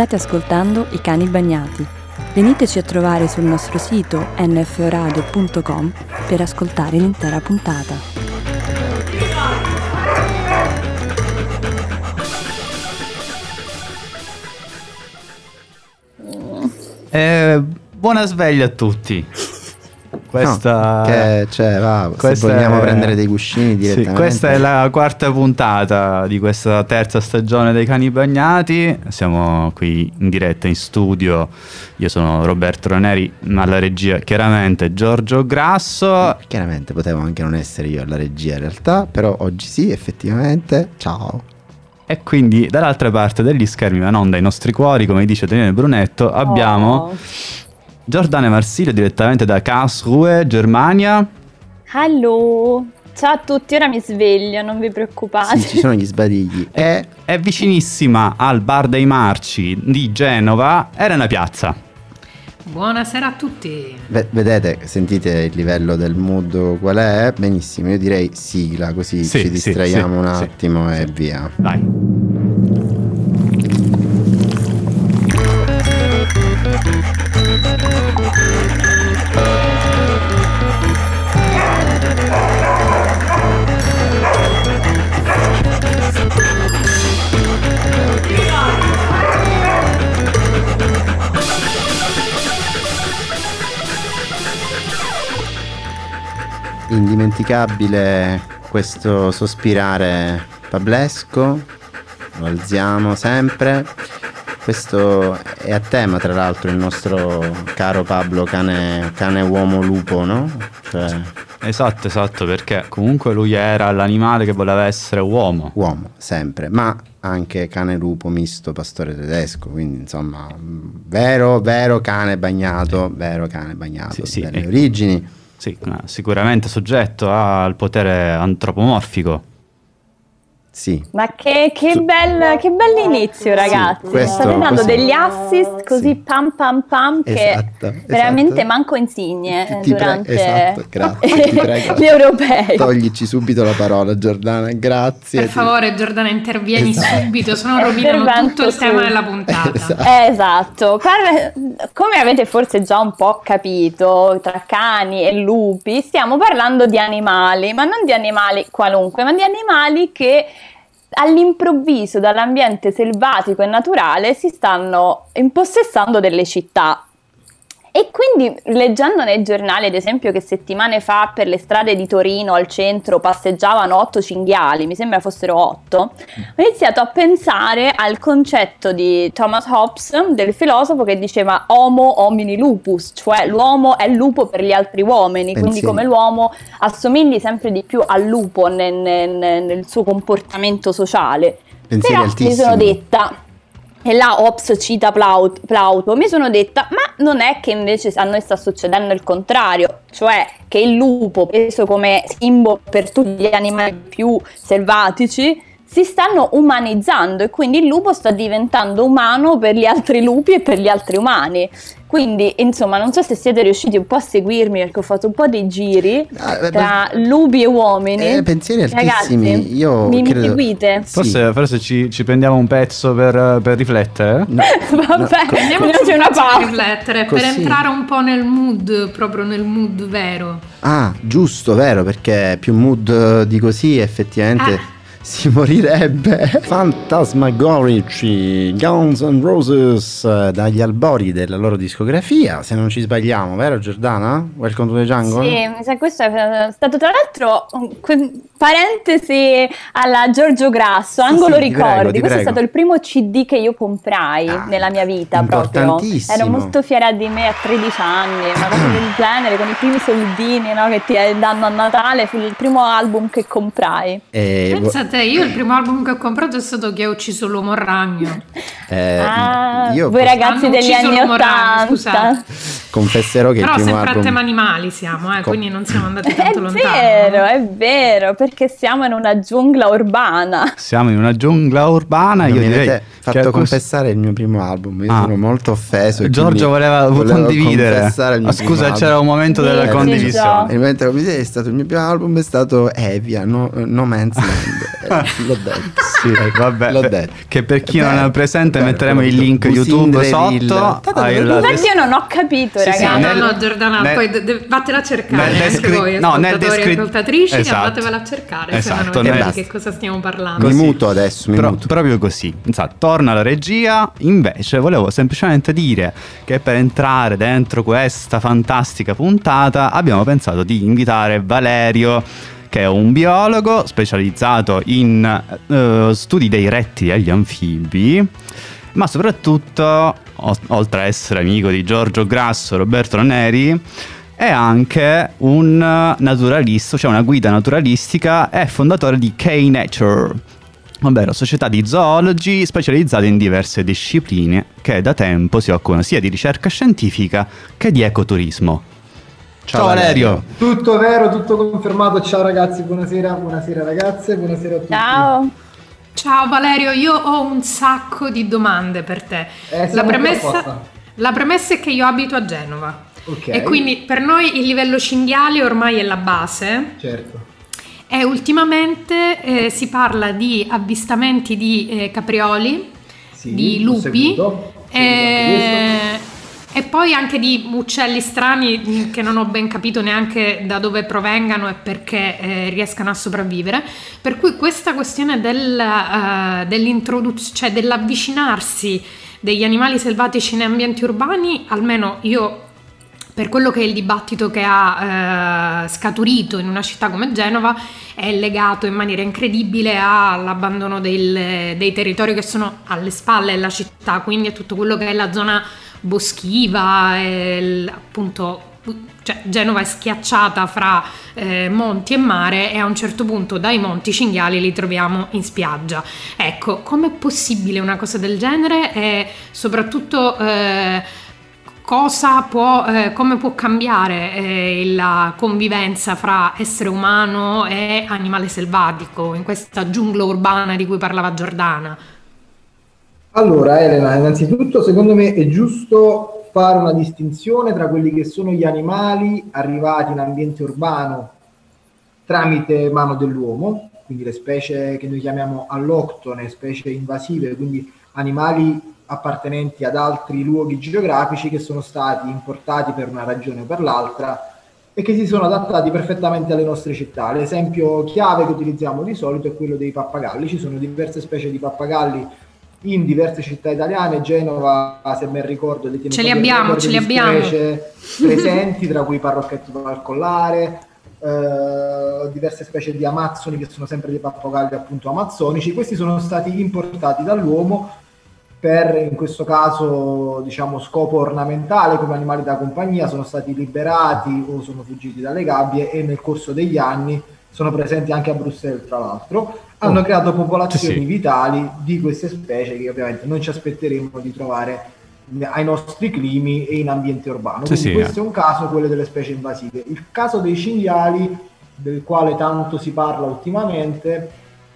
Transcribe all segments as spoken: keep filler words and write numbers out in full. State ascoltando I Kani Bagnati. Veniteci a trovare sul nostro sito enne effe o radio punto com per ascoltare l'intera puntata. Eh, buona sveglia a tutti. Questa, no, che, cioè, va, questa se vogliamo è, prendere dei cuscini direttamente. Sì, questa è la quarta puntata di questa terza stagione dei Kani Bagnati. Siamo qui in diretta in studio. Io sono Roberto Raneri, ma alla regia chiaramente Giorgio Grasso. Chiaramente potevo anche non essere io alla regia in realtà, però oggi sì, effettivamente. Ciao. E quindi dall'altra parte degli schermi, ma non dai nostri cuori, come dice Daniele Brunetto, abbiamo... Oh. Giordana Marsilio direttamente da Karlsruhe, Germania. Hello, ciao a tutti, ora mi sveglio, non vi preoccupate. Sì, ci sono gli sbadigli. È, è vicinissima al Bar dei Marci di Genova, Elena Piazza. Buonasera a tutti. Beh, vedete, sentite il livello del mood qual è? Benissimo, io direi sigla, così sì, ci distraiamo sì, un sì, attimo sì, e sì. via. Dai. Indimenticabile questo sospirare pablesco, lo alziamo sempre. Questo è a tema, tra l'altro, il nostro caro Pablo cane, cane uomo lupo, no? Cioè... Esatto, esatto, perché comunque lui era l'animale che voleva essere uomo. Uomo, sempre, ma anche cane lupo misto pastore tedesco, quindi insomma, vero, vero cane bagnato, vero cane bagnato, sì, delle sì, origini. Sì, sicuramente soggetto al potere antropomorfico. Sì. Ma che, che, bel, che bell'inizio, ragazzi. Sì, questo, state dando questo. Degli assist così sì. pam pam pam che esatto, veramente esatto. manco insigne ti durante pre- esatto, grazie, ti prego. Gli europei. Toglici subito la parola, Giordana, grazie. Per favore, Giordana, intervieni esatto. subito, se no rovinano tutto il tema della puntata. Esatto. esatto. Par- come avete forse già un po' capito, tra cani e lupi stiamo parlando di animali, ma non di animali qualunque, ma di animali che all'improvviso dall'ambiente selvatico e naturale si stanno impossessando delle città. E quindi, leggendo nei giornali, ad esempio, che settimane fa per le strade di Torino al centro passeggiavano otto cinghiali, mi sembra fossero otto, ho iniziato a pensare al concetto di Thomas Hobbes, del filosofo, che diceva homo homini lupus, cioè l'uomo è lupo per gli altri uomini, Pensieri. quindi come l'uomo assomigli sempre di più al lupo nel, nel, nel suo comportamento sociale. Pensieri Però altissimi. Mi sono detta... E là Hobbes cita Plauto, Plauto, mi sono detta, ma non è che invece a noi sta succedendo il contrario, cioè che il lupo, preso come simbolo per tutti gli animali più selvatici, si stanno umanizzando e quindi il lupo sta diventando umano per gli altri lupi e per gli altri umani. Quindi, insomma, non so se siete riusciti un po' a seguirmi, perché ho fatto un po' dei giri ah, tra beh, lupi e uomini. Eh, pensieri altissimi. Ragazzi, io mi, credo... mi seguite? Forse, forse ci, ci prendiamo un pezzo per, per riflettere. No, vabbè, prendiamoci no, una pausa per riflettere, così. Per entrare un po' nel mood, proprio nel mood vero. Ah, giusto, vero, perché più mood di così effettivamente... Ah. Si morirebbe. Fantasmagorici, Guns and Roses, dagli albori della loro discografia, se non ci sbagliamo, vero Giordana? Welcome to the Jungle? Sì, mi sa questo è stato tra l'altro que- parentesi alla Giorgio Grasso, sì, angolo sì, ricordi, prego, questo prego. È stato il primo C D che io comprai ah, nella mia vita proprio. Ero molto fiera di me a tredici anni, una cosa del genere, con i primi soldini, no, che ti danno a Natale, fu il primo album che comprai. E pensate, io il primo album che ho comprato è stato Chi ha ucciso l'uomo ragno. Eh, ah, io voi ragazzi degli anni ottanta. confesserò che però il primo sempre album... a tema animali siamo, eh, Com... quindi non siamo andati tanto lontano. È vero, è vero, perché siamo in una giungla urbana. Siamo in una giungla urbana. Non io mi avete fatto che confessare questo... il mio primo album. Io ah. sono molto offeso. Giorgio voleva condividere. Ah, scusa, c'era album. Un momento della sì, condivisione. Il momento è stato il mio primo album è stato Evia, No, no Man's Land. L'ho detto. Sì, vabbè. L'ho detto. Che per chi beh, non è presente beh, metteremo beh, il link YouTube sotto. Infatti io non ho capito. Sì, ragazzi. No, nel, no, Giordana, nel, poi de, de, vattela a cercare nel descri- anche voi, no, ascoltatori descri- e ascoltatrici, esatto, andatevela a cercare, esatto, se non di che cosa stiamo parlando. Mi muto adesso, mi Pro- muto. Proprio così. Insomma, torna la regia, invece volevo semplicemente dire che per entrare dentro questa fantastica puntata abbiamo pensato di invitare Valerio, che è un biologo specializzato in uh, studi dei rettili agli anfibi, ma soprattutto, oltre a essere amico di Giorgio Grasso e Roberto Raneri, è anche un naturalista, cioè una guida naturalistica, è fondatore di Keynature, ovvero società di zoologi specializzati in diverse discipline che da tempo si occupano sia di ricerca scientifica che di ecoturismo. Ciao, ciao Valerio. Tutto vero, tutto confermato. Ciao ragazzi, buonasera, buonasera ragazze, buonasera a tutti. Ciao. Ciao Valerio, io ho un sacco di domande per te. Eh, la, premessa, la premessa è che io abito a Genova, okay, e quindi per noi il livello cinghiale ormai è la base. Certo. E ultimamente eh, si parla di avvistamenti di eh, caprioli, sì, di lupi e, e poi anche di uccelli strani che non ho ben capito neanche da dove provengano e perché eh, riescano a sopravvivere. Per cui questa questione del, uh, dell'introduzione, cioè dell'avvicinarsi degli animali selvatici in ambienti urbani, almeno io per quello che è il dibattito che ha eh, scaturito in una città come Genova, è legato in maniera incredibile all'abbandono del, dei territori che sono alle spalle della città, quindi a tutto quello che è la zona boschiva, eh, appunto, cioè Genova è schiacciata fra eh, monti e mare e a un certo punto dai monti cinghiali li troviamo in spiaggia. Ecco, com'è possibile una cosa del genere e soprattutto eh, cosa può, eh, come può cambiare eh, la convivenza fra essere umano e animale selvatico in questa giungla urbana di cui parlava Giordana? Allora Elena, innanzitutto secondo me è giusto fare una distinzione tra quelli che sono gli animali arrivati in ambiente urbano tramite mano dell'uomo, quindi le specie che noi chiamiamo alloctone, specie invasive, quindi animali appartenenti ad altri luoghi geografici che sono stati importati per una ragione o per l'altra e che si sono adattati perfettamente alle nostre città. L'esempio chiave che utilizziamo di solito è quello dei pappagalli. Ci sono diverse specie di pappagalli in diverse città italiane, Genova, se ben ricordo, le tiene ce li abbiamo, ce li abbiamo presenti, tra cui parrocchetto dal collare, eh, diverse specie di amazzoni che sono sempre dei pappagalli appunto amazzonici. Questi sono stati importati dall'uomo per, in questo caso, diciamo scopo ornamentale come animali da compagnia. Sono stati liberati o sono fuggiti dalle gabbie e nel corso degli anni sono presenti anche a Bruxelles, tra l'altro. Hanno creato popolazioni sì, sì. vitali di queste specie che ovviamente non ci aspetteremo di trovare ai nostri climi e in ambiente urbano. Quindi sì, questo eh. è un caso, quello delle specie invasive. Il caso dei cinghiali, del quale tanto si parla ultimamente,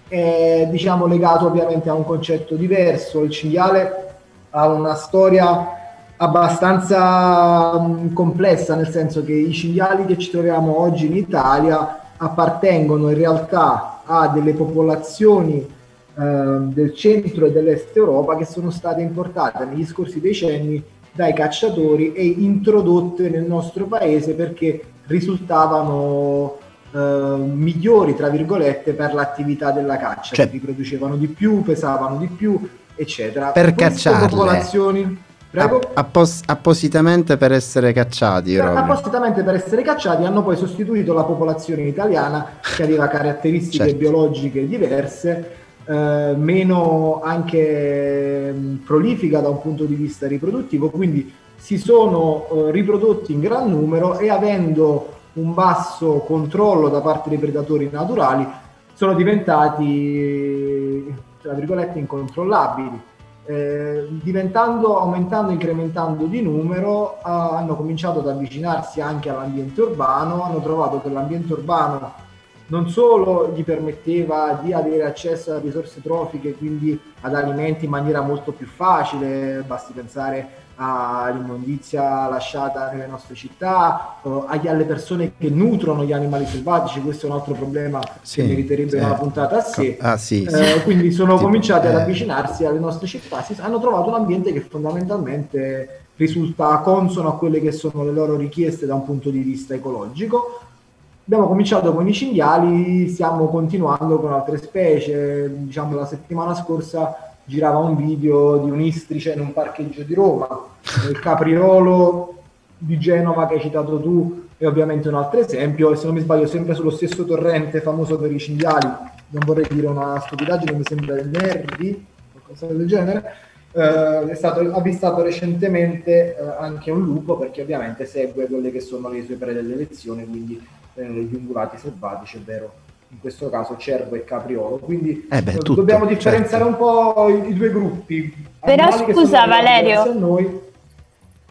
è diciamo legato ovviamente a un concetto diverso. Il cinghiale ha una storia abbastanza um, complessa, nel senso che i cinghiali che ci troviamo oggi in Italia appartengono in realtà a delle popolazioni eh, del centro e dell'est Europa che sono state importate negli scorsi decenni dai cacciatori e introdotte nel nostro paese perché risultavano eh, migliori, tra virgolette, per l'attività della caccia, cioè, riproducevano di più, pesavano di più, eccetera. Per cacciarle. Popolazioni... Prego? Appos- appositamente per essere cacciati proprio. appositamente per essere cacciati hanno poi sostituito la popolazione italiana che aveva caratteristiche certo. biologiche diverse, eh, meno anche mh, prolifica da un punto di vista riproduttivo, quindi si sono eh, riprodotti in gran numero e avendo un basso controllo da parte dei predatori naturali sono diventati, tra virgolette, incontrollabili. eh, diventando, aumentando e incrementando di numero, eh, hanno cominciato ad avvicinarsi anche all'ambiente urbano, hanno trovato che l'ambiente urbano non solo gli permetteva di avere accesso a risorse trofiche, quindi ad alimenti in maniera molto più facile, basti pensare all'immondizia lasciata nelle nostre città, eh, agli, alle persone che nutrono gli animali selvatici, questo è un altro problema sì, che meriterebbe eh, una puntata a sé. Ah, sì, sì. Eh, quindi sono sì, cominciati eh. ad avvicinarsi alle nostre città, si, hanno trovato un ambiente che fondamentalmente risulta consono a quelle che sono le loro richieste da un punto di vista ecologico. Abbiamo cominciato con i cinghiali, stiamo continuando con altre specie. Diciamo, la settimana scorsa girava un video di un'istrice in un parcheggio di Roma, il capriolo di Genova che hai citato tu è ovviamente un altro esempio, e se non mi sbaglio sempre sullo stesso torrente famoso per i cinghiali, non vorrei dire una stupidaggine, mi sembra del Nervi o qualcosa del genere, eh, è stato avvistato recentemente eh, anche un lupo, perché ovviamente segue quelle che sono le sue predelezioni, quindi eh, gli ungulati selvatici, ovvero in questo caso cervo e capriolo, quindi eh beh, tutto, dobbiamo differenziare certo. un po' i, i due gruppi. Però scusa Valerio, noi.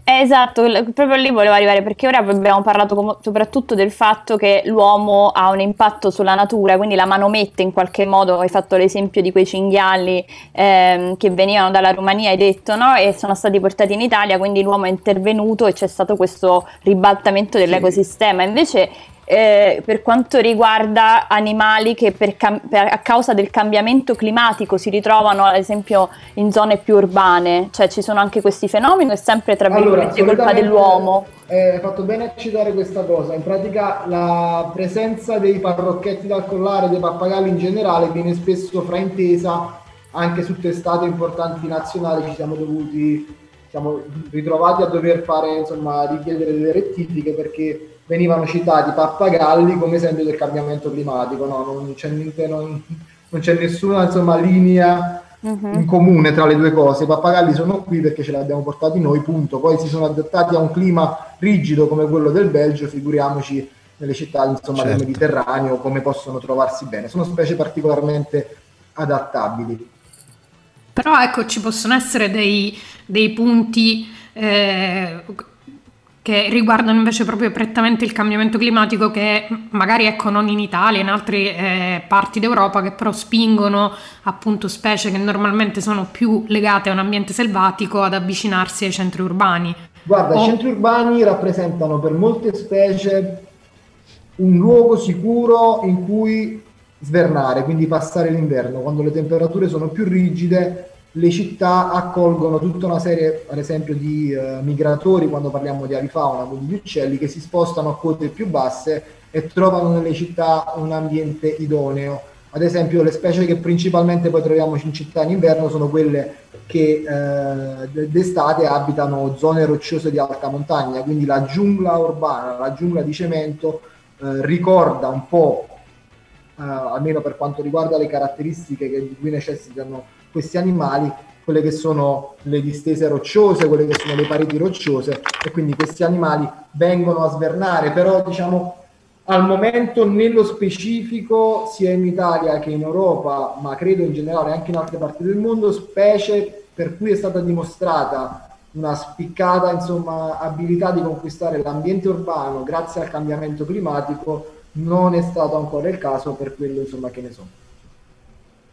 esatto, proprio lì volevo arrivare, perché ora abbiamo parlato com- soprattutto del fatto che l'uomo ha un impatto sulla natura, quindi la manomette in qualche modo, hai fatto l'esempio di quei cinghiali ehm, che venivano dalla Romania, hai detto, no? E sono stati portati in Italia, quindi l'uomo è intervenuto e c'è stato questo ribaltamento dell'ecosistema, sì. invece Eh, per quanto riguarda animali che per cam- per, a causa del cambiamento climatico si ritrovano ad esempio in zone più urbane, cioè ci sono anche questi fenomeni, è sempre tra virgolette allora, colpa dell'uomo. Hai eh, fatto bene a citare questa cosa, in pratica la presenza dei parrocchetti dal collare, dei pappagalli in generale, viene spesso fraintesa anche su testate importanti nazionali, ci siamo dovuti siamo ritrovati a dover fare insomma richiedere delle rettifiche, perché venivano citati pappagalli come esempio del cambiamento climatico, no? Non c'è niente, non, non c'è nessuna insomma linea uh-huh. in comune tra le due cose. I pappagalli sono qui perché ce li abbiamo portati noi, punto. Poi si sono adattati a un clima rigido come quello del Belgio, figuriamoci nelle città insomma certo. del Mediterraneo come possono trovarsi bene. Sono specie particolarmente adattabili. Però ecco, ci possono essere dei, dei punti eh, che riguardano invece proprio prettamente il cambiamento climatico, che magari ecco non in Italia, in altre eh, parti d'Europa, che però spingono appunto specie che normalmente sono più legate a un ambiente selvatico ad avvicinarsi ai centri urbani. Guarda, o... i centri urbani rappresentano per molte specie un luogo sicuro in cui svernare, quindi passare l'inverno. Quando le temperature sono più rigide, le città accolgono tutta una serie, ad esempio, di eh, migratori, quando parliamo di avifauna, quindi di uccelli, che si spostano a quote più basse e trovano nelle città un ambiente idoneo. Ad esempio, le specie che principalmente poi troviamo in città in inverno sono quelle che eh, d'estate abitano zone rocciose di alta montagna, quindi la giungla urbana, la giungla di cemento, eh, ricorda un po', eh, almeno per quanto riguarda le caratteristiche che, di cui necessitano questi animali, quelle che sono le distese rocciose, quelle che sono le pareti rocciose, e quindi questi animali vengono a svernare. Però diciamo al momento nello specifico, sia in Italia che in Europa, ma credo in generale anche in altre parti del mondo, specie per cui è stata dimostrata una spiccata insomma abilità di conquistare l'ambiente urbano grazie al cambiamento climatico, non è stato ancora il caso per quello insomma che ne sono.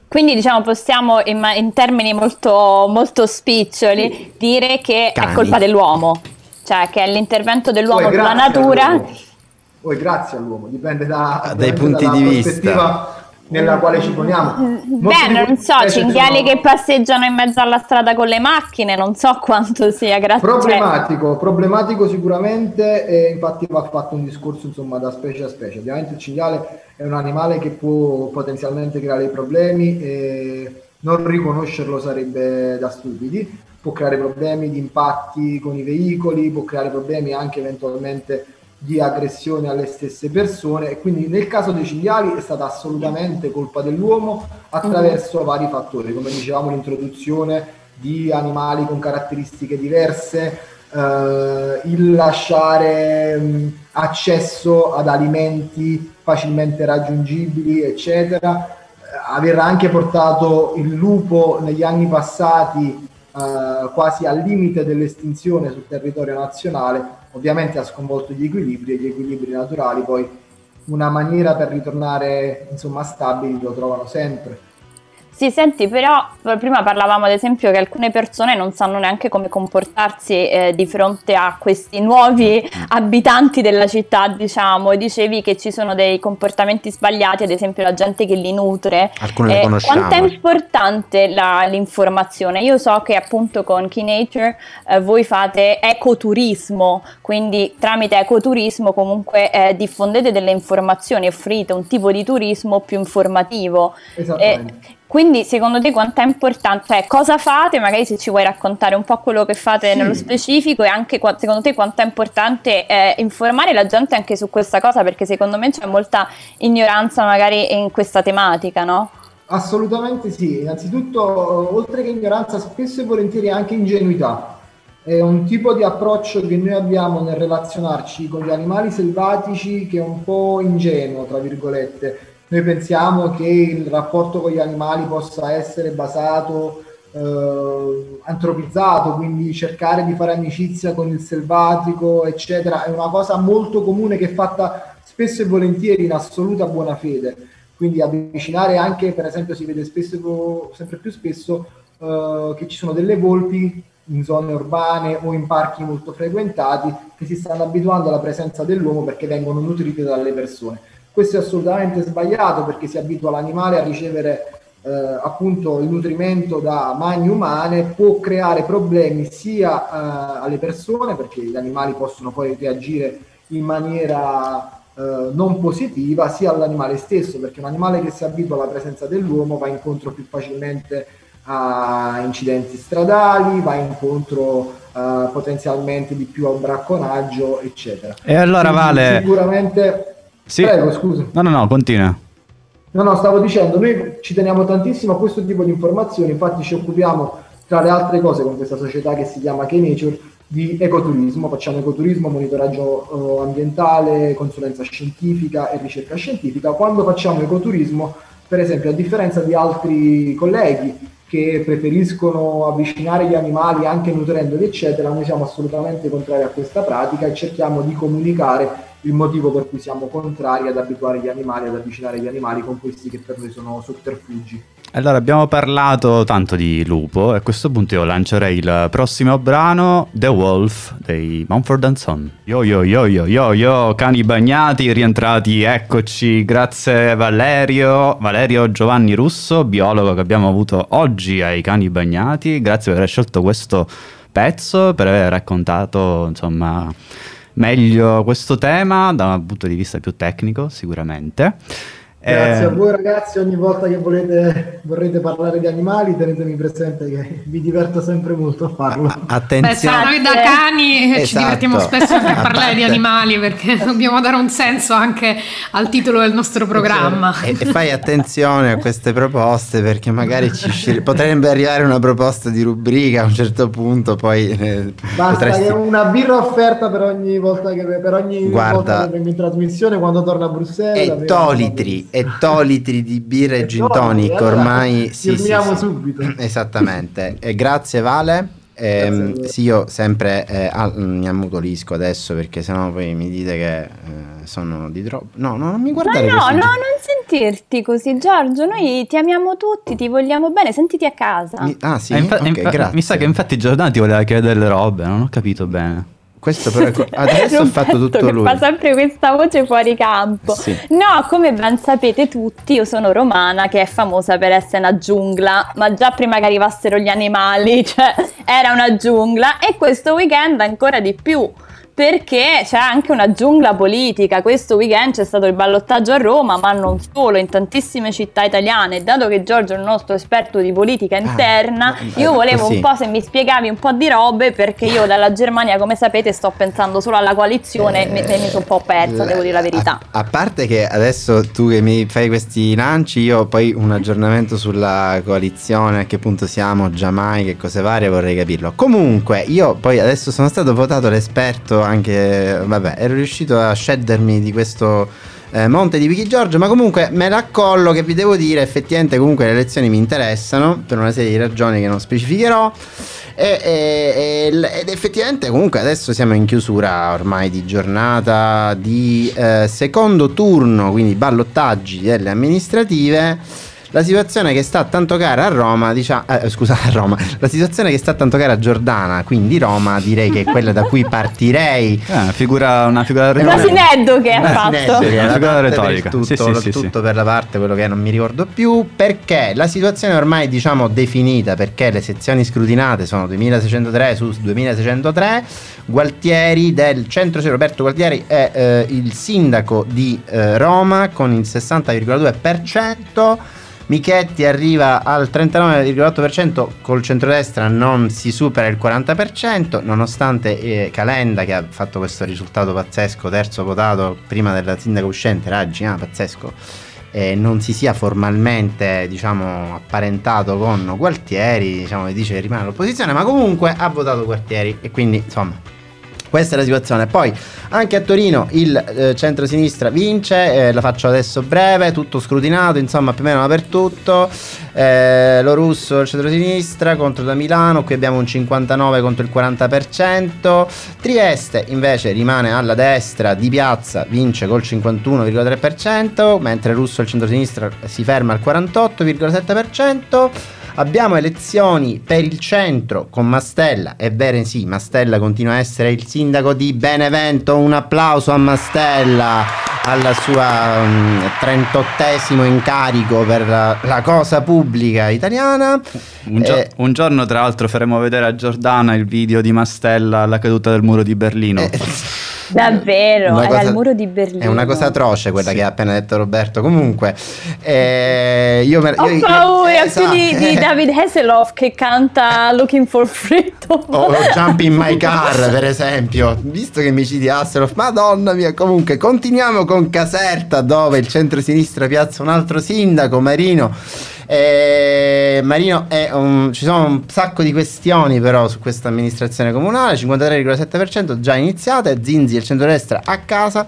Quindi diciamo possiamo in, in termini molto, molto spiccioli dire che Cani. è colpa dell'uomo, cioè che è l'intervento dell'uomo sulla natura. Poi grazie all'uomo, dipende da, dai punti dalla di prospettiva vista nella quale ci poniamo. Beh, non so, cinghiali sono... che passeggiano in mezzo alla strada con le macchine, non so quanto sia grazie. Problematico, problematico sicuramente, e infatti va fatto un discorso insomma da specie a specie. Ovviamente il cinghiale è un animale che può potenzialmente creare problemi, e non riconoscerlo sarebbe da stupidi. Può creare problemi di impatti con i veicoli, può creare problemi anche eventualmente di aggressione alle stesse persone, e quindi nel caso dei cinghiali è stata assolutamente colpa dell'uomo attraverso vari fattori, come dicevamo, l'introduzione di animali con caratteristiche diverse, eh, il lasciare mh, accesso ad alimenti facilmente raggiungibili, eccetera. aver anche portato il lupo negli anni passati eh, quasi al limite dell'estinzione sul territorio nazionale, ovviamente ha sconvolto gli equilibri, e gli equilibri naturali poi una maniera per ritornare insomma stabili lo trovano sempre. Sì, senti, però prima parlavamo ad esempio che alcune persone non sanno neanche come comportarsi eh, di fronte a questi nuovi abitanti della città, diciamo. Dicevi che ci sono dei comportamenti sbagliati, ad esempio la gente che li nutre. Alcune eh, le conosciamo. Quanto è importante la, l'informazione? Io so che appunto con Keynature eh, voi fate ecoturismo, quindi tramite ecoturismo comunque eh, diffondete delle informazioni, offrite un tipo di turismo più informativo. Esattamente. Eh, Quindi secondo te quanto è importante, cioè cosa fate, magari se ci vuoi raccontare un po' quello che fate sì. nello specifico, e anche secondo te quanto è importante eh, informare la gente anche su questa cosa, perché secondo me c'è molta ignoranza magari in questa tematica, no? Assolutamente sì, innanzitutto oltre che ignoranza spesso e volentieri anche ingenuità, è un tipo di approccio che noi abbiamo nel relazionarci con gli animali selvatici che è un po' ingenuo, tra virgolette. Noi pensiamo che il rapporto con gli animali possa essere basato, eh, antropizzato, quindi cercare di fare amicizia con il selvatico, eccetera. È una cosa molto comune che è fatta spesso e volentieri in assoluta buona fede. Quindi avvicinare anche, per esempio, si vede spesso, sempre più spesso eh, che ci sono delle volpi in zone urbane o in parchi molto frequentati che si stanno abituando alla presenza dell'uomo perché vengono nutrite dalle persone. Questo è assolutamente sbagliato perché si abitua l'animale a ricevere eh, appunto il nutrimento da mani umane, può creare problemi sia eh, alle persone, perché gli animali possono poi reagire in maniera eh, non positiva, sia all'animale stesso, perché un animale che si abitua alla presenza dell'uomo va incontro più facilmente a incidenti stradali, va incontro eh, potenzialmente di più a un bracconaggio, eccetera. E allora quindi, Vale... Sicuramente... Sì. Prego, scusa. No, no, no, continua. No, no, stavo dicendo, noi ci teniamo tantissimo a questo tipo di informazioni, infatti ci occupiamo, tra le altre cose, con questa società che si chiama Keynature, di ecoturismo. Facciamo ecoturismo, monitoraggio eh, ambientale, consulenza scientifica e ricerca scientifica. Quando facciamo ecoturismo, per esempio, a differenza di altri colleghi che preferiscono avvicinare gli animali anche nutrendoli, eccetera, noi siamo assolutamente contrari a questa pratica e cerchiamo di comunicare il motivo per cui siamo contrari ad abituare gli animali, ad avvicinare gli animali con questi che per noi sono sotterfugi. Allora, abbiamo parlato tanto di lupo e a questo punto io lancerei il prossimo brano, The Wolf dei Mumford and Sons. Yo yo yo yo yo yo, Kani Bagnati, rientrati, eccoci, grazie Valerio, Valerio Giovanni Russo, biologo che abbiamo avuto oggi ai Kani Bagnati, grazie per aver scelto questo pezzo, per aver raccontato insomma... meglio questo tema da un punto di vista più tecnico sicuramente. Grazie eh, a voi ragazzi, ogni volta che volete vorrete parlare di animali tenetemi presente che mi diverto sempre molto a farlo. Attenzione, noi da cani esatto. ci divertiamo spesso a parlare di animali perché dobbiamo dare un senso anche al titolo del nostro programma. E, e fai attenzione a queste proposte perché magari ci uscire, potrebbe arrivare una proposta di rubrica a un certo punto, poi eh, basta potresti... che una birra offerta per ogni volta che per ogni Guarda, volta che vengo in trasmissione quando torno a Bruxelles e tolitri e tolitri di birra e gin tonic ormai sì, sì, sì. subito esattamente e grazie Vale e, grazie sì io sempre eh, ah, mi ammutolisco adesso perché sennò poi mi dite che eh, sono di troppo no, no non mi guardare ma no così. No non sentirti così Giorgio, noi ti amiamo tutti, ti vogliamo bene, sentiti a casa mi, ah sì eh, infa- okay, infa- grazie. Mi sa che infatti Giordana ti voleva chiedere delle robe, non ho capito bene. Questo però è... adesso ho fatto tutto lui. Fa sempre questa voce fuori campo. Sì. No, come ben sapete tutti, io sono romana che è famosa per essere una giungla, ma già prima che arrivassero gli animali, cioè era una giungla e questo weekend ancora di più. Perché c'è anche una giungla politica, questo weekend c'è stato il ballottaggio a Roma, ma non solo, in tantissime città italiane. Dato che Giorgio è il nostro esperto di politica interna, ah, io volevo così. Un po' se mi spiegavi un po' di robe, perché io dalla Germania, come sapete, sto pensando solo alla coalizione e eh, mi, mi sono un po' persa, l- devo dire la verità. A, a parte che adesso tu che mi fai questi lanci, io poi un aggiornamento sulla coalizione, a che punto siamo, già mai, che cose varie, vorrei capirlo. Comunque, io poi adesso sono stato votato l'esperto anche vabbè ero riuscito a scedermi di questo eh, Monte di Vicky Giorgio. Ma comunque me l'accollo, che vi devo dire, effettivamente comunque le elezioni mi interessano per una serie di ragioni che non specificherò. E, e, e, ed effettivamente comunque adesso siamo in chiusura ormai di giornata di eh, secondo turno, quindi ballottaggi delle amministrative. La situazione che sta tanto cara a Roma, diciamo, eh, scusa, a Roma, la situazione che sta tanto cara a Giordana, quindi Roma, direi che è quella da cui partirei. Eh, una figura, una figura retorica. Una sineddo che ha fatto. Sì, una figura retorica. Tutto, sì, sì, sì, tutto sì. Per la parte, quello che non mi ricordo più, perché la situazione ormai diciamo definita, perché le sezioni scrutinate sono duemilaseicentotre su duemilaseicentotre. Gualtieri del centro, Roberto Gualtieri è eh, il sindaco di eh, Roma con il sessanta virgola due per cento. Michetti arriva al trentanove virgola otto per cento, col centrodestra non si supera il quaranta per cento, nonostante eh, Calenda, che ha fatto questo risultato pazzesco, terzo votato prima della sindaca uscente, Raggi, ah, pazzesco, eh, non si sia formalmente diciamo apparentato con Gualtieri, diciamo dice che rimane all'opposizione, ma comunque ha votato Gualtieri e quindi insomma... Questa è la situazione. Poi anche a Torino il eh, centro-sinistra vince, eh, la faccio adesso breve, tutto scrutinato, insomma più o meno dappertutto. Eh, Lo Russo, il centro-sinistra contro da Milano, qui abbiamo un cinquantanove contro il quaranta per cento. Trieste invece rimane alla destra, Di Piazza vince col cinquantuno virgola tre per cento, mentre Russo, il centro-sinistra, si ferma al quarantotto virgola sette per cento. Abbiamo elezioni per il centro con Mastella, ebbene sì, Mastella continua a essere il sindaco di Benevento, un applauso a Mastella, alla sua um, trentottesimo incarico per la, la cosa pubblica italiana. Un, gio- eh, un giorno tra l'altro faremo vedere a Giordana il video di Mastella alla caduta del muro di Berlino. Eh. Davvero, cosa, era il muro di Berlino. È una cosa atroce quella, sì, che ha appena detto Roberto. Comunque eh, io me, Ho io, paura eh, esatto. di, di David Hasselhoff che canta Looking for Freedom o oh, Jump in My Car, per esempio. Visto che mi citi Hasselhoff, madonna mia. Comunque continuiamo con Caserta, dove il centro-sinistra piazza un altro sindaco, Marino. Eh, Marino è un, ci sono un sacco di questioni però su questa amministrazione comunale, cinquantatré virgola sette per cento già iniziate. Zinzi, il centrodestra, a casa.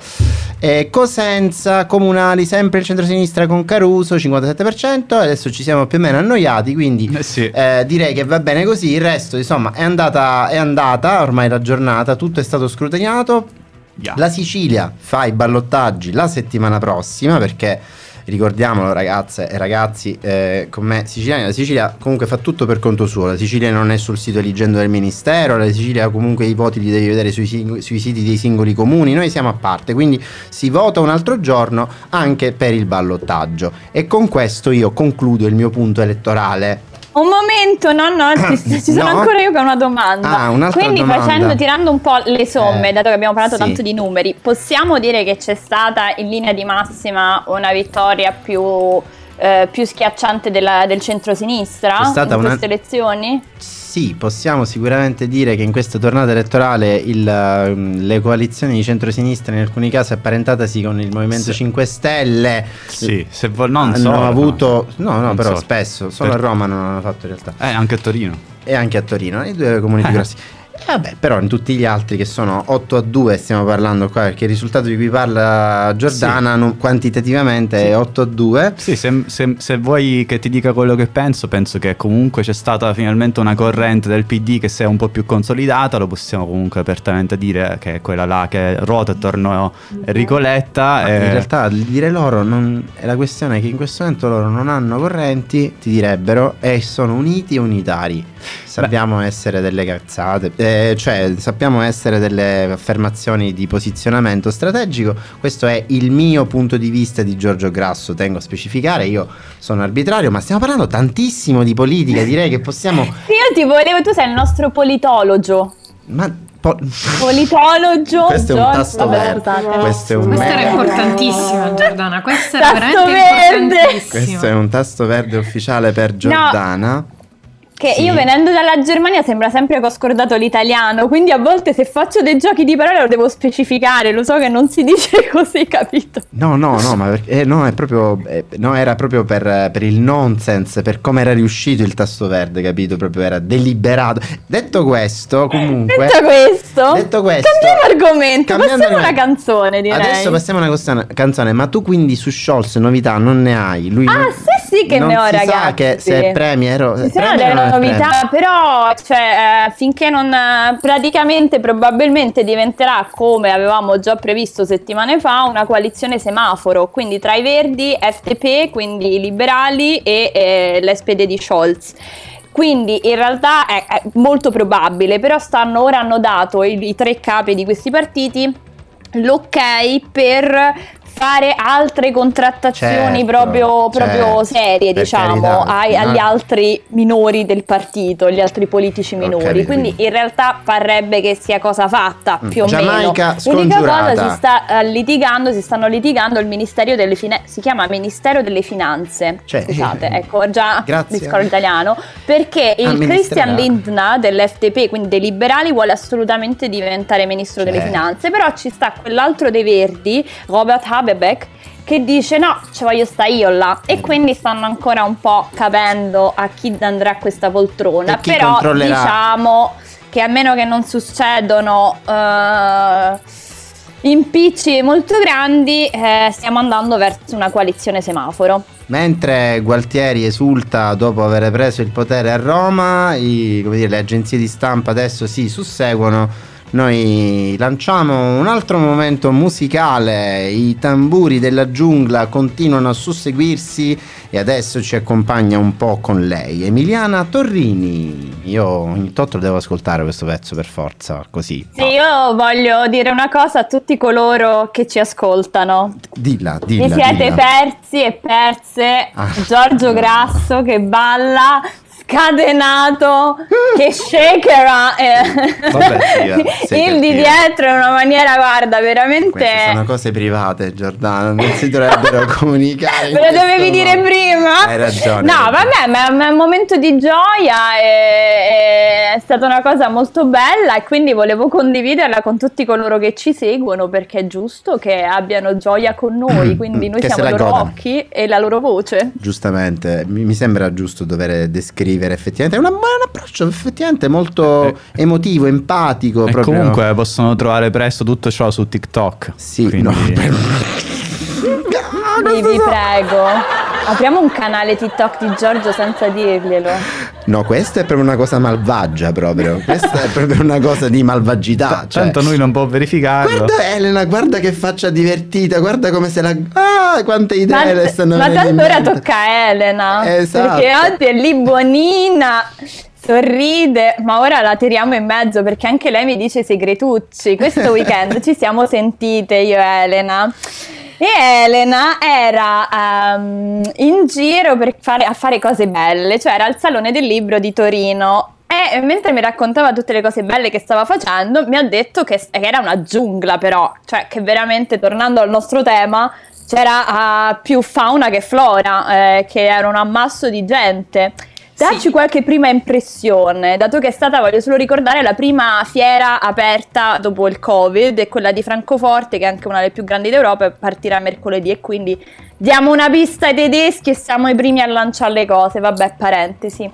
eh, Cosenza, comunali, sempre il centrosinistra con Caruso, cinquantasette per cento. Adesso ci siamo più o meno annoiati, quindi eh sì. eh, direi che va bene così. Il resto insomma è andata, è andata ormai la giornata, tutto è stato scrutinato. yeah. La Sicilia fa i ballottaggi la settimana prossima, perché ricordiamolo ragazze e ragazzi, eh, con me siciliani, la Sicilia comunque fa tutto per conto suo. La Sicilia non è sul sito eligendo del ministero, la Sicilia comunque i voti li devi vedere sui, singoli, sui siti dei singoli comuni, noi siamo a parte, quindi si vota un altro giorno anche per il ballottaggio. E con questo io concludo il mio punto elettorale. Un momento, no, no, ci, ci sono no. ancora io che ho una domanda. Ah, un'altra Quindi domanda. Facendo, tirando un po' le somme, eh, dato che abbiamo parlato sì. tanto di numeri, possiamo dire che c'è stata in linea di massima una vittoria più, eh, più schiacciante della, del centro-sinistra c'è stata in una... queste elezioni? Sì, possiamo sicuramente dire che in questa tornata elettorale il, le coalizioni di centrosinistra in alcuni casi apparentatasi con il Movimento sì. cinque Stelle sì, se vo- non hanno so, avuto no, no, no però so. spesso, solo per... a Roma non hanno fatto in realtà. Eh, anche a Torino. E anche a Torino, i due comuni più grossi. Vabbè, però in tutti gli altri che sono otto a due stiamo parlando qua, perché il risultato di cui parla Giordana sì. non, quantitativamente sì. è otto a due. Sì, se, se, se vuoi che ti dica quello che penso, penso che comunque c'è stata finalmente una corrente del P D che si è un po' più consolidata, lo possiamo comunque apertamente dire, che è quella là che ruota attorno a Ricoletta. E... in realtà dire loro, non, è la questione è che in questo momento loro non hanno correnti, ti direbbero, e sono uniti e unitari. Sappiamo Beh. essere delle cazzate, eh, cioè sappiamo essere delle affermazioni di posizionamento strategico. Questo è il mio punto di vista di Giorgio Grasso, tengo a specificare, io sono arbitrario, ma stiamo parlando tantissimo di politica, direi che possiamo... Io ti volevo, tu sei il nostro politologo. Ma... Po- politologo. Questo è un tasto verde. Questo, è un questo era importantissimo, Giordana. Questo era veramente importantissimo. Questo è un tasto verde ufficiale per Giordana. No. Che sì. Io venendo dalla Germania sembra sempre che ho scordato l'italiano, quindi a volte se faccio dei giochi di parole lo devo specificare, lo so che non si dice così, capito? No, no, no, ma perché, eh, no, è proprio, eh, no, era proprio per, per il nonsense, per come era riuscito il tasto verde, capito? Proprio era deliberato. Detto questo, comunque... Detto questo, detto questo cambiamo argomento, passiamo una canzone, direi. Adesso passiamo a una canzone, ma tu quindi su Scholz novità non ne hai? Lui ah, non, sì, sì che ne ho, ragazzi. Non si sa che se Premier... Ci sono delle novità, però cioè, eh, finché non praticamente probabilmente diventerà, come avevamo già previsto settimane fa, una coalizione semaforo, quindi tra i Verdi, F D P, quindi i liberali e eh, l'S P D di Scholz. Quindi in realtà è, è molto probabile, però stanno ora hanno dato i, i tre capi di questi partiti l'ok per fare altre contrattazioni, certo, proprio, proprio certo, serie, diciamo, ai, agli altri minori del partito, gli altri politici minori. Okay, quindi in realtà parrebbe che sia cosa fatta, più mm. o Giamaica meno. Scongiurata. L'unica cosa, si sta litigando, si stanno litigando il Ministero delle Finanze, si chiama Ministero delle Finanze, cioè, scusate, ecco, già discorso italiano, perché il Christian Lindner dell'F D P, quindi dei liberali, vuole assolutamente diventare Ministro certo. delle Finanze, però ci sta quell'altro dei Verdi, Robert Habeck, che dice no, ci voglio sta io là, e quindi stanno ancora un po' capendo a chi andrà questa poltrona, però diciamo che a meno che non succedono uh, impicci molto grandi, eh, stiamo andando verso una coalizione semaforo. Mentre Gualtieri esulta dopo aver preso il potere a Roma, i, come dire, le agenzie di stampa adesso si susseguono. Noi lanciamo un altro momento musicale, i tamburi della giungla continuano a susseguirsi e adesso ci accompagna un po' con lei Emiliana Torrini. Io ogni tanto devo ascoltare questo pezzo per forza, così. Sì, no. Io voglio dire una cosa a tutti coloro che ci ascoltano. Dilla, dilla. Vi siete dilla. persi e perse ah. Giorgio Grasso che balla scatenato, che shakerà eh. Vabbè, sì, il di dietro in una maniera, guarda, veramente. Queste sono cose private, Giordana, non si dovrebbero comunicare. Me lo dovevi modo. dire prima. Hai ragione. No, vabbè, ma è un momento di gioia, è, è stata una cosa molto bella e quindi volevo condividerla con tutti coloro che ci seguono, perché è giusto che abbiano gioia con noi, quindi noi che siamo i loro godono. occhi e la loro voce. Giustamente, mi sembra giusto dover descrivere effettivamente è un approccio effettivamente molto emotivo, empatico e proprio. Comunque possono trovare presto tutto ciò su TikTok, sì, quindi... no, per... no, vi, vi prego, apriamo un canale TikTok di Giorgio senza dirglielo. No, questa è proprio una cosa malvagia, proprio questa è proprio una cosa di malvagità, cioè... tanto lui non può verificarlo. Guarda Elena, guarda che faccia divertita, guarda come se la ah quante idee ma, le stanno ma tanto ora tocca a Elena, esatto, perché oggi è lì buonina, sorride, ma ora la tiriamo in mezzo perché anche lei mi dice segretucci. Questo weekend ci siamo sentite io e Elena. E Elena era um, in giro per fare, a fare cose belle, cioè era al Salone del Libro di Torino. E mentre mi raccontava tutte le cose belle che stava facendo, mi ha detto che, che era una giungla, però, cioè che veramente, tornando al nostro tema, c'era uh, più fauna che flora, eh, che era un ammasso di gente. Dacci sì. qualche prima impressione, dato che è stata, voglio solo ricordare, la prima fiera aperta dopo il Covid, e quella di Francoforte, che è anche una delle più grandi d'Europa, partirà mercoledì, e quindi diamo una pista ai tedeschi e siamo i primi a lanciare le cose, vabbè, parentesi.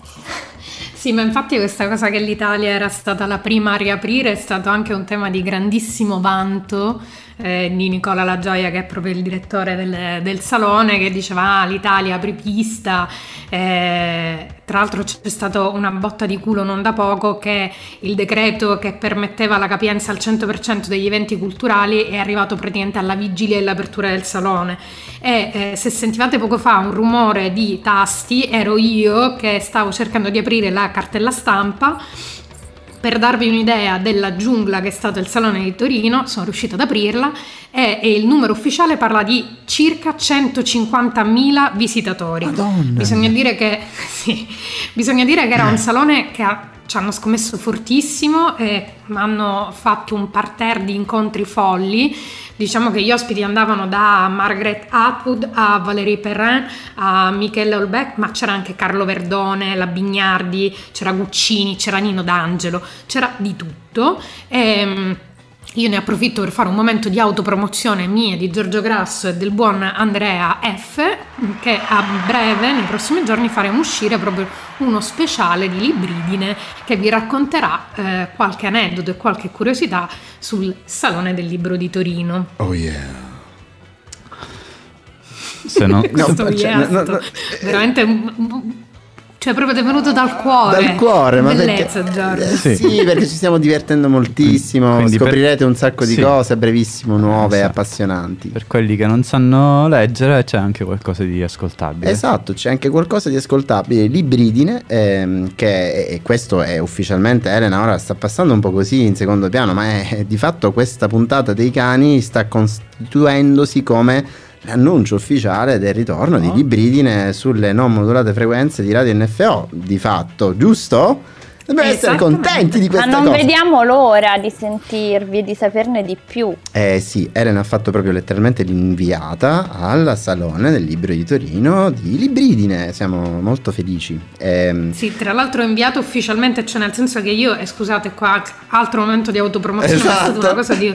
Sì, ma infatti questa cosa che l'Italia era stata la prima a riaprire è stato anche un tema di grandissimo vanto Eh, di Nicola La Gioia, che è proprio il direttore del, del salone, che diceva ah, l'Italia apripista. Eh, tra l'altro c'è stata una botta di culo non da poco, che il decreto che permetteva la capienza al cento per cento degli eventi culturali è arrivato praticamente alla vigilia dell'apertura del salone. E eh, se sentivate poco fa un rumore di tasti, ero io che stavo cercando di aprire la cartella stampa. Per darvi un'idea della giungla che è stato il Salone di Torino, sono riuscita ad aprirla e, e il numero ufficiale parla di circa centocinquantamila visitatori. Madonna. Bisogna dire che sì, bisogna dire che era un salone che ha, ci hanno scommesso fortissimo, e hanno fatto un parterre di incontri folli, Diciamo che gli ospiti andavano da Margaret Atwood a Valérie Perrin a Michele Houellebecq, ma c'era anche Carlo Verdone, la Bignardi, c'era Guccini, c'era Nino D'Angelo, c'era di tutto. E io ne approfitto per fare un momento di autopromozione mia, di Giorgio Grasso e del buon Andrea F, che a breve, nei prossimi giorni, faremo uscire proprio uno speciale di Libridine che vi racconterà eh, qualche aneddoto e qualche curiosità sul Salone del Libro di Torino. Oh yeah! Se no, questo no, cioè, no, no, veramente... Eh, cioè proprio è venuto dal cuore, dal cuore, ma bellezza, perché, Giorgio. Sì. sì, perché ci stiamo divertendo moltissimo. Quindi scoprirete per... un sacco di sì. cose a brevissimo, nuove e so. appassionanti. Per quelli che non sanno leggere c'è anche qualcosa di ascoltabile. Esatto, c'è anche qualcosa di ascoltabile. Libridine, ehm, che e questo è ufficialmente, Elena ora sta passando un po' così in secondo piano, ma è di fatto questa puntata dei cani sta costituendosi come l'annuncio ufficiale del ritorno no. di Libridine sulle non modulate frequenze di Radio N F O, di fatto, giusto? Dobbiamo essere contenti di questa cosa. Ma non cosa. vediamo l'ora di sentirvi e di saperne di più. Eh sì, Elena ha fatto proprio letteralmente l'inviata al Salone del Libro di Torino di Libridine. Siamo molto felici. Eh, sì, tra l'altro inviato ufficialmente, cioè nel senso che io, e eh, scusate qua, altro momento di autopromozione, esatto. è stata una cosa di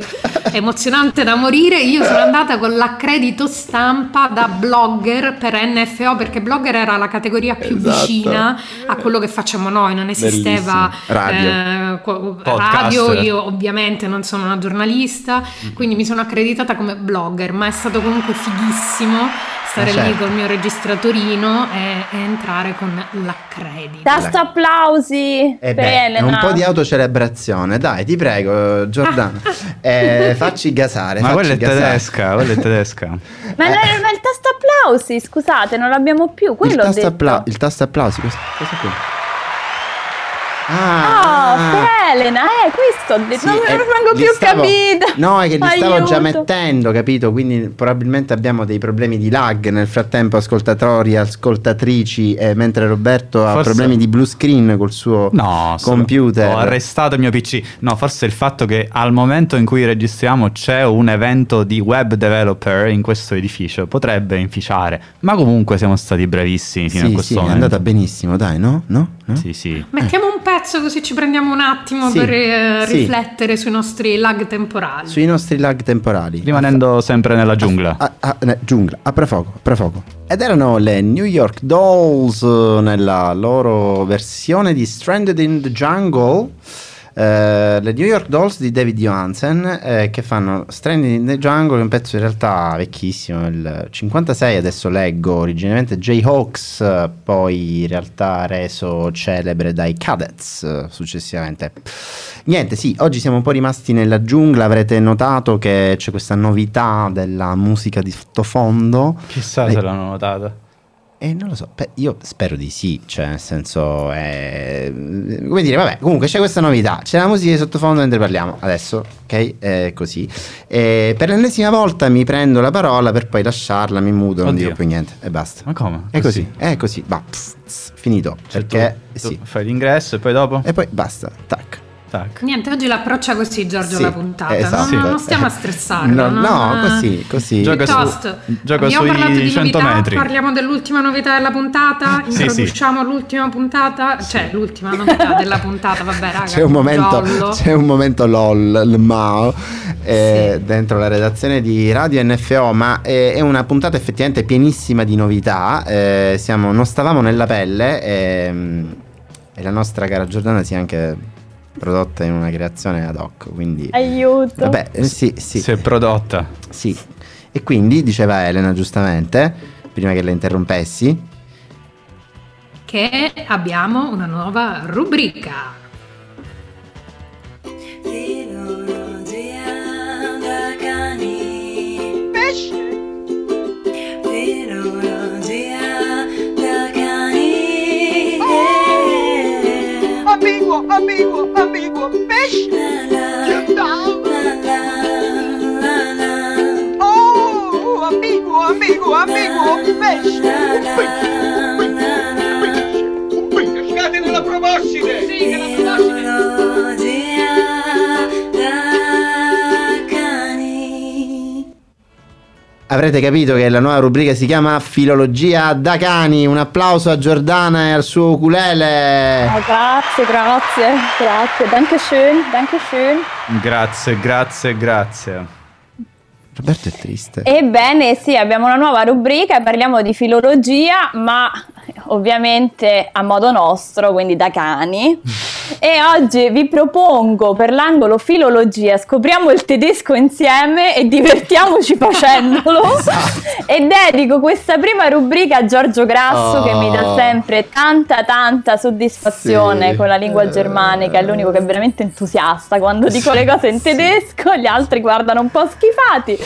emozionante da morire. Io sono andata con l'accredito stampa da blogger per N F O, perché blogger era la categoria più esatto. vicina a quello che facciamo noi, non esisteva. Radio. Eh, radio, io ovviamente non sono una giornalista, quindi mi sono accreditata come blogger, ma è stato comunque fighissimo stare certo. lì col mio registratorino e, e entrare con l'accredito. Tasto applausi eh per beh, Elena. Un po' di autocelebrazione, dai, ti prego, Giordana, eh, facci gasare. Ma facci quella è gasare. tedesca, quella è tedesca. Ma, eh. la, ma il tasto applausi, scusate, non l'abbiamo più. Quello il, ho tasto detto. Appla- il tasto applausi, questo, questo qui. Ah, oh, per Elena, eh, questo ho detto, sì, non me lo vengo più stavo, capito. No, è che li Aiuto. stavo già mettendo, capito? Quindi probabilmente abbiamo dei problemi di lag nel frattempo, ascoltatori, ascoltatrici, eh, mentre Roberto forse... ha problemi di blue screen col suo no, computer. Ho arrestato il mio P C. No, forse il fatto che al momento in cui registriamo c'è un evento di web developer in questo edificio potrebbe inficiare, ma comunque siamo stati bravissimi fino sì, a questo sì, momento. È andata benissimo, dai, no? No? no? Sì, sì. Mettiamo eh. un pezzo così ci prendiamo un attimo sì, per eh, sì. riflettere sui nostri lag temporali. Sui nostri lag temporali. Rimanendo sempre nella giungla. A, a, a, giungla, a profuoco, a profuoco. Ed erano le New York Dolls nella loro versione di Stranded in the Jungle. Eh, le New York Dolls di David Johansen eh, che fanno Stranded in the Jungle, un pezzo in realtà vecchissimo, il cinquantasei adesso leggo, originariamente Jayhawks, poi in realtà reso celebre dai Cadets successivamente. Niente, sì, oggi siamo un po' rimasti nella giungla, avrete notato che c'è questa novità della musica di sottofondo. Chissà se l'hanno notata. Eh, non lo so, beh, io spero di sì, cioè nel senso, eh, come dire, vabbè, comunque c'è questa novità, c'è la musica di sottofondo mentre parliamo, adesso, ok? Eh, così. Eh, per l'ennesima volta mi prendo la parola per poi lasciarla, mi muto, Oddio. non dico più niente e basta. Ma come? È così, è così, va, finito, cioè, perché tu, tu sì. fai l'ingresso e poi dopo? E poi basta, tac. Tac. Niente, oggi l'approccia così Giorgio sì, la puntata, esatto. non, non stiamo a stressarlo. No, no, così, così. Gioca su, gioca abbiamo parlato di novità, metri. Parliamo dell'ultima novità della puntata, sì, introduciamo sì. l'ultima puntata, sì. cioè l'ultima novità della puntata, vabbè raga. C'è un momento, lollo. c'è un momento lol, il mao, eh, sì. dentro la redazione di Radio N F O, ma è, è una puntata effettivamente pienissima di novità, eh, siamo, non stavamo nella pelle eh, e la nostra cara Giordana si è anche... prodotta in una creazione ad hoc, quindi aiuto. Vabbè, sì, sì. Si è prodotta. Sì. E quindi diceva Elena giustamente, prima che la interrompessi, che abbiamo una nuova rubrica. Amigo, amigo, amigo, pesce. Oh, amigo, amigo, amigo, pesce. Un pesce, un pesce. Scade nella promozione. Sì, che la promozione. avrete capito che la nuova rubrica si chiama Filologia da cani. Un applauso a Giordana e al suo ukulele. Oh, grazie, grazie, grazie. Danke schön, danke schön. Grazie, grazie, grazie. Roberto è triste. Ebbene sì, abbiamo una nuova rubrica e parliamo di filologia, ma ovviamente a modo nostro, quindi da cani. E oggi vi propongo per l'angolo filologia, scopriamo il tedesco insieme e divertiamoci facendolo. Esatto. E dedico questa prima rubrica a Giorgio Grasso, oh, che mi dà sempre tanta tanta soddisfazione, sì, con la lingua germanica. È l'unico che è veramente entusiasta quando dico sì, le cose in tedesco, sì. Gli altri guardano un po' schifati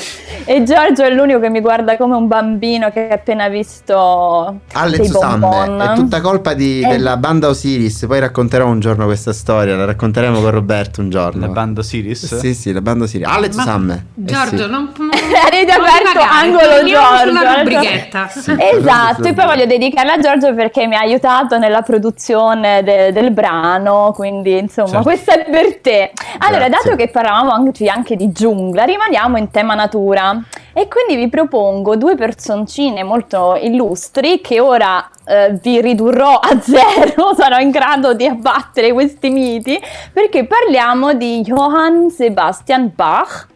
e Giorgio è l'unico che mi guarda come un bambino che ha appena visto Alle dei bonbon. È tutta colpa di, eh. della banda Osiris, poi racconterò un giorno questa storia, la racconteremo con Roberto un giorno. La banda Osiris? Sì, sì, la banda Osiris. Ale Susamme. Giorgio, eh sì. non non Ride aperto, angolo Giorgio. Sulla rubrichetta. Sì, esatto, e poi voglio dedicarla a Giorgio perché mi ha aiutato nella produzione de- del brano, quindi insomma, certo. Questa è per te. Allora, grazie. Dato che parlavamo anche, anche di giungla, rimaniamo in tema natura e quindi vi propongo due personcine molto illustri che ora eh, vi ridurrò a zero, sarò in grado di abbattere questi miti, perché parliamo di Johann Sebastian Bach,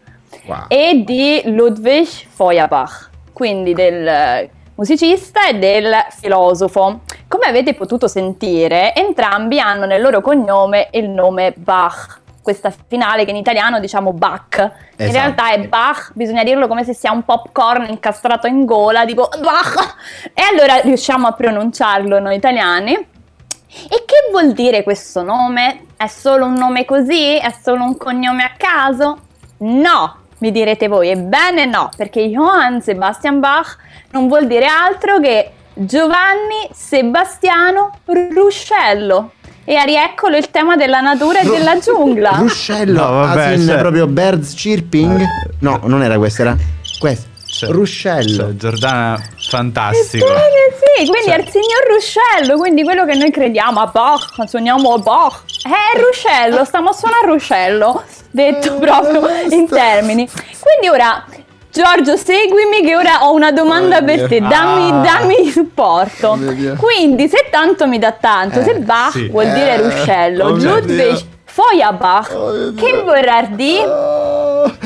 wow, e di Ludwig Feuerbach, quindi del musicista e del filosofo. Come avete potuto sentire, entrambi hanno nel loro cognome il nome Bach, questa finale che in italiano diciamo Bach, esatto. In realtà è Bach, bisogna dirlo come se sia un popcorn incastrato in gola, tipo Bach, e allora riusciamo a pronunciarlo noi italiani. E che vuol dire questo nome? È solo un nome così? È solo un cognome a caso? No, mi direte voi, ebbene no, perché Johann Sebastian Bach non vuol dire altro che Giovanni Sebastiano Ruscello. E rieccolo il tema della natura e Ru- della giungla. Ruscello, no, vabbè, cioè, proprio birds chirping. No, non era questa, era questa. Cioè, Ruscello. Cioè, Giordana, fantastico. Ebbene, sì, quindi cioè, è il signor Ruscello, quindi quello che noi crediamo a Bach, suoniamo Bach. È Ruscello, stiamo suonando Ruscello, detto proprio in termini. Quindi ora Giorgio, seguimi che ora ho una domanda oh per te, dammi, ah. dammi supporto. Oh, quindi se tanto mi dà tanto, eh, se Bach sì. vuol dire eh, ruscello, oh Ludwig Feuerbach, oh che vorrà dire? Oh,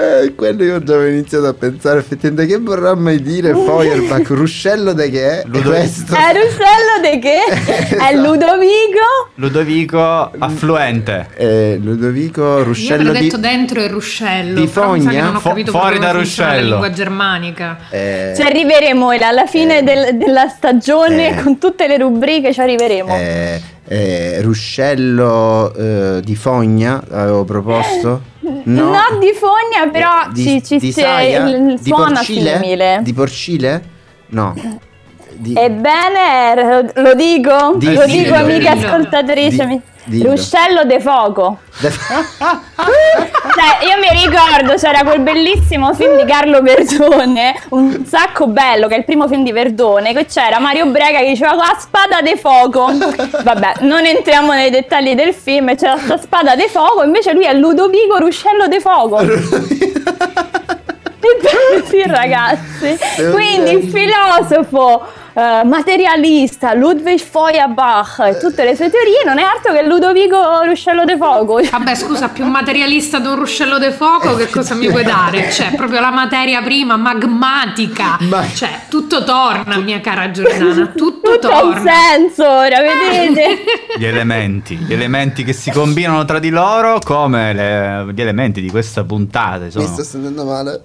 eh, quello io già avevo iniziato a pensare, effettivamente che vorrà mai dire Feuerbach, ruscello de che è? Ludo- è ruscello de che? Esatto. È Ludovico? Ludovico affluente. Eh, Ludovico ruscello io avrei detto di... dentro il ruscello, di fogna, che non ho capito Fu- fuori da ruscello. La lingua germanica. Eh, ci arriveremo alla fine eh, del, della stagione eh, con tutte le rubriche, ci arriveremo. Eh, Eh, ruscello eh, di fogna avevo proposto, no, no di fogna però di, ci, ci di saia, il, di suona porcile, simile di porcile no di... ebbene lo dico di, lo dico amica ascoltatrice di, di, ruscello de fuoco de... Cioè, io mi ricordo c'era quel bellissimo film di Carlo Verdone, un sacco bello, che è il primo film di Verdone, che c'era Mario Brega che diceva la spada de fuoco, vabbè non entriamo nei dettagli del film, c'era questa spada de fuoco, invece lui è Ludovico ruscello de fuoco. Sì ragazzi, quindi il filosofo uh, materialista Ludwig Feuerbach e tutte le sue teorie non è altro che Ludovico Ruscello de Fuoco. Vabbè scusa, più materialista di un ruscello de fuoco che cosa mi vuoi dare? Cioè proprio la materia prima magmatica, ma... cioè tutto torna mia cara Giordana, tutto, tutto torna. Tutto ha senso ora, vedete? Gli elementi, gli elementi che si combinano tra di loro come le, gli elementi di questa puntata sono... Mi sto sentendo male.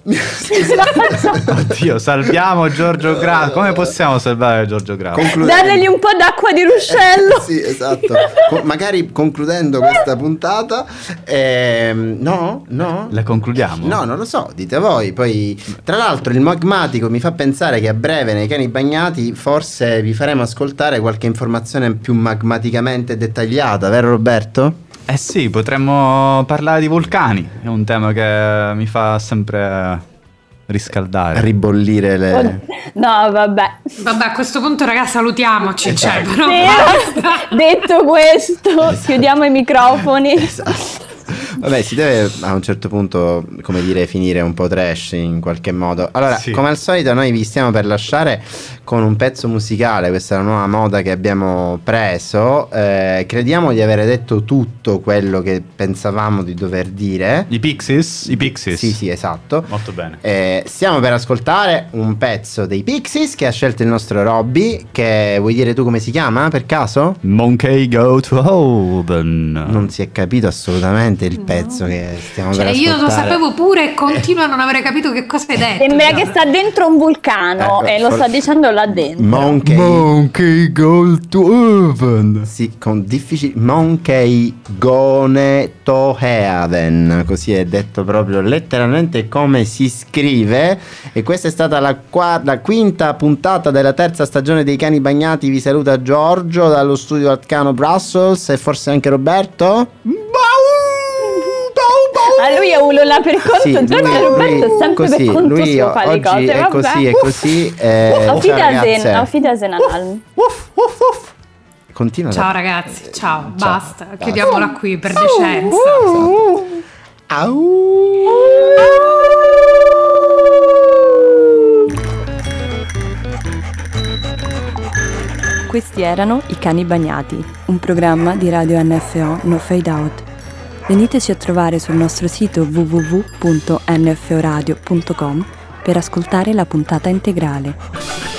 Oddio, salviamo Giorgio Grasso. Come possiamo salvare Giorgio Grasso? Dandogli un po' d'acqua di ruscello. Eh, sì, esatto. Con- magari concludendo questa puntata, ehm, no, no. La concludiamo? No, non lo so. Dite voi. Poi, tra l'altro, il magmatico mi fa pensare che a breve nei Cani Bagnati forse vi faremo ascoltare qualche informazione più magmaticamente dettagliata, vero Roberto? Eh sì, potremmo parlare di vulcani. È un tema che mi fa sempre riscaldare, ribollire le... No vabbè Vabbè a questo punto ragazzi salutiamoci, esatto. Cioè, però sì, detto questo, esatto, chiudiamo i microfoni, esatto. Vabbè, si deve a un certo punto, come dire, finire un po' trash in qualche modo. Allora, sì, come al solito noi vi stiamo per lasciare con un pezzo musicale. Questa è la nuova moda che abbiamo preso, eh, crediamo di avere detto tutto quello che pensavamo di dover dire. I Pixies? I Pixies. Sì, sì, esatto. Molto bene, eh, stiamo per ascoltare un pezzo dei Pixies che ha scelto il nostro Robby, che vuoi dire tu come si chiama per caso? Monkey Gone to Heaven. Non si è capito assolutamente il no. pezzo che stiamo cioè, per ascoltare. Io lo sapevo pure e continuo a non avere capito che cosa hai detto. Sembra no. che sta dentro un vulcano, ecco, e lo for... sta dicendo là dentro. Monkey, Monkey Gone to Heaven. Sì, con difficile. Monkey Gone to Heaven. Così è detto proprio letteralmente come si scrive. E questa è stata la, qua... la quinta puntata della terza stagione dei Kani Bagnati. Vi saluta Giorgio dallo studio Arcano Brussels e forse anche Roberto. Ma lui è uno là per conto, sì, Giorgio lui, Roberto lui, è sempre così, per conto lui suo fare le cose. È vabbè. Così, è così. Auf Wiedersehen. Continua. Ciao ragazzi, ciao, ciao. Basta, basta. Chiudiamola qui per decenza. Questi erano i Cani Bagnati, un programma di Radio N F O No Fade Out. Veniteci a trovare sul nostro sito w w w punto n f o radio punto com per ascoltare la puntata integrale.